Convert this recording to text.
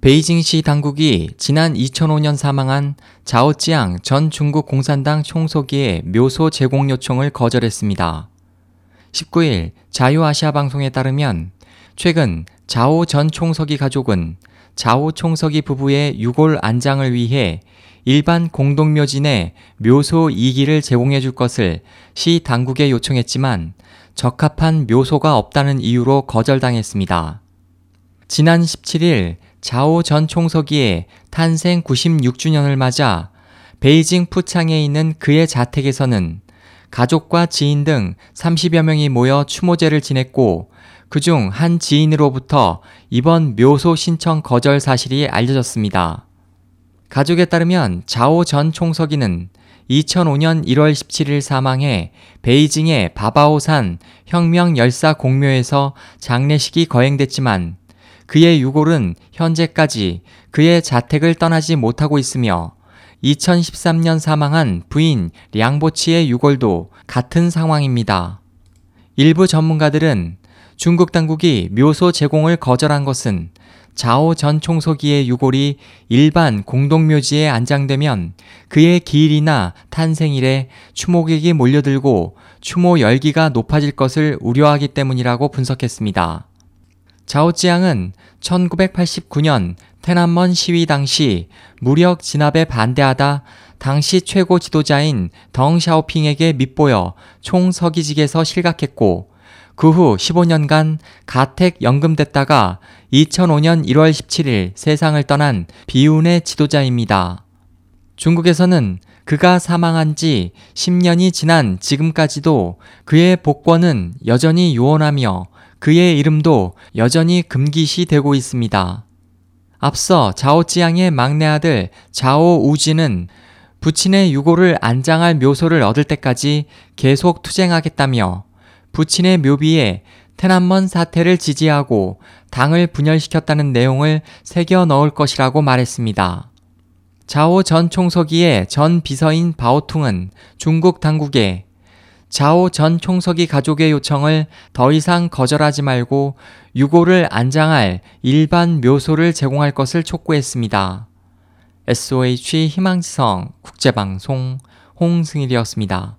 베이징시 당국이 지난 2005년 사망한 자오쯔양 전 중국 공산당 총서기의 묘소 제공 요청을 거절했습니다. 19일 자유아시아 방송에 따르면 최근 자오 전 총서기 가족은 자오 총서기 부부의 유골 안장을 위해 일반 공동묘지내 묘소 2기를 제공해 줄 것을 시 당국에 요청했지만 적합한 묘소가 없다는 이유로 거절당했습니다. 지난 17일 자오 전 총서기의 탄생 96주년을 맞아 베이징 푸창에 있는 그의 자택에서는 가족과 지인 등 30여 명이 모여 추모제를 지냈고 그중 한 지인으로부터 이번 묘소 신청 거절 사실이 알려졌습니다. 가족에 따르면 자오 전 총서기는 2005년 1월 17일 사망해 베이징의 바바오산 혁명 열사 공묘에서 장례식이 거행됐지만 그의 유골은 현재까지 그의 자택을 떠나지 못하고 있으며 2013년 사망한 부인 량보치의 유골도 같은 상황입니다. 일부 전문가들은 중국 당국이 묘소 제공을 거절한 것은 자오 전 총서기의 유골이 일반 공동묘지에 안장되면 그의 기일이나 탄생일에 추모객이 몰려들고 추모 열기가 높아질 것을 우려하기 때문이라고 분석했습니다. 자오쯔양은 1989년 톈안먼 시위 당시 무력 진압에 반대하다 당시 최고 지도자인 덩샤오핑에게 밑보여 총서기직에서 실각했고 그 후 15년간 가택 연금됐다가 2005년 1월 17일 세상을 떠난 비운의 지도자입니다. 중국에서는 그가 사망한 지 10년이 지난 지금까지도 그의 복권은 여전히 요원하며 그의 이름도 여전히 금기시되고 있습니다. 앞서 자오쯔양의 막내 아들 자오우진은 부친의 유골을 안장할 묘소를 얻을 때까지 계속 투쟁하겠다며 부친의 묘비에 톈안먼 사태를 지지하고 당을 분열시켰다는 내용을 새겨 넣을 것이라고 말했습니다. 자오 전 총서기의 전 비서인 바오퉁은 중국 당국에 자오 전 총서기 가족의 요청을 더 이상 거절하지 말고 유골을 안장할 일반 묘소를 제공할 것을 촉구했습니다. SOH 희망지성 국제방송 홍승일이었습니다.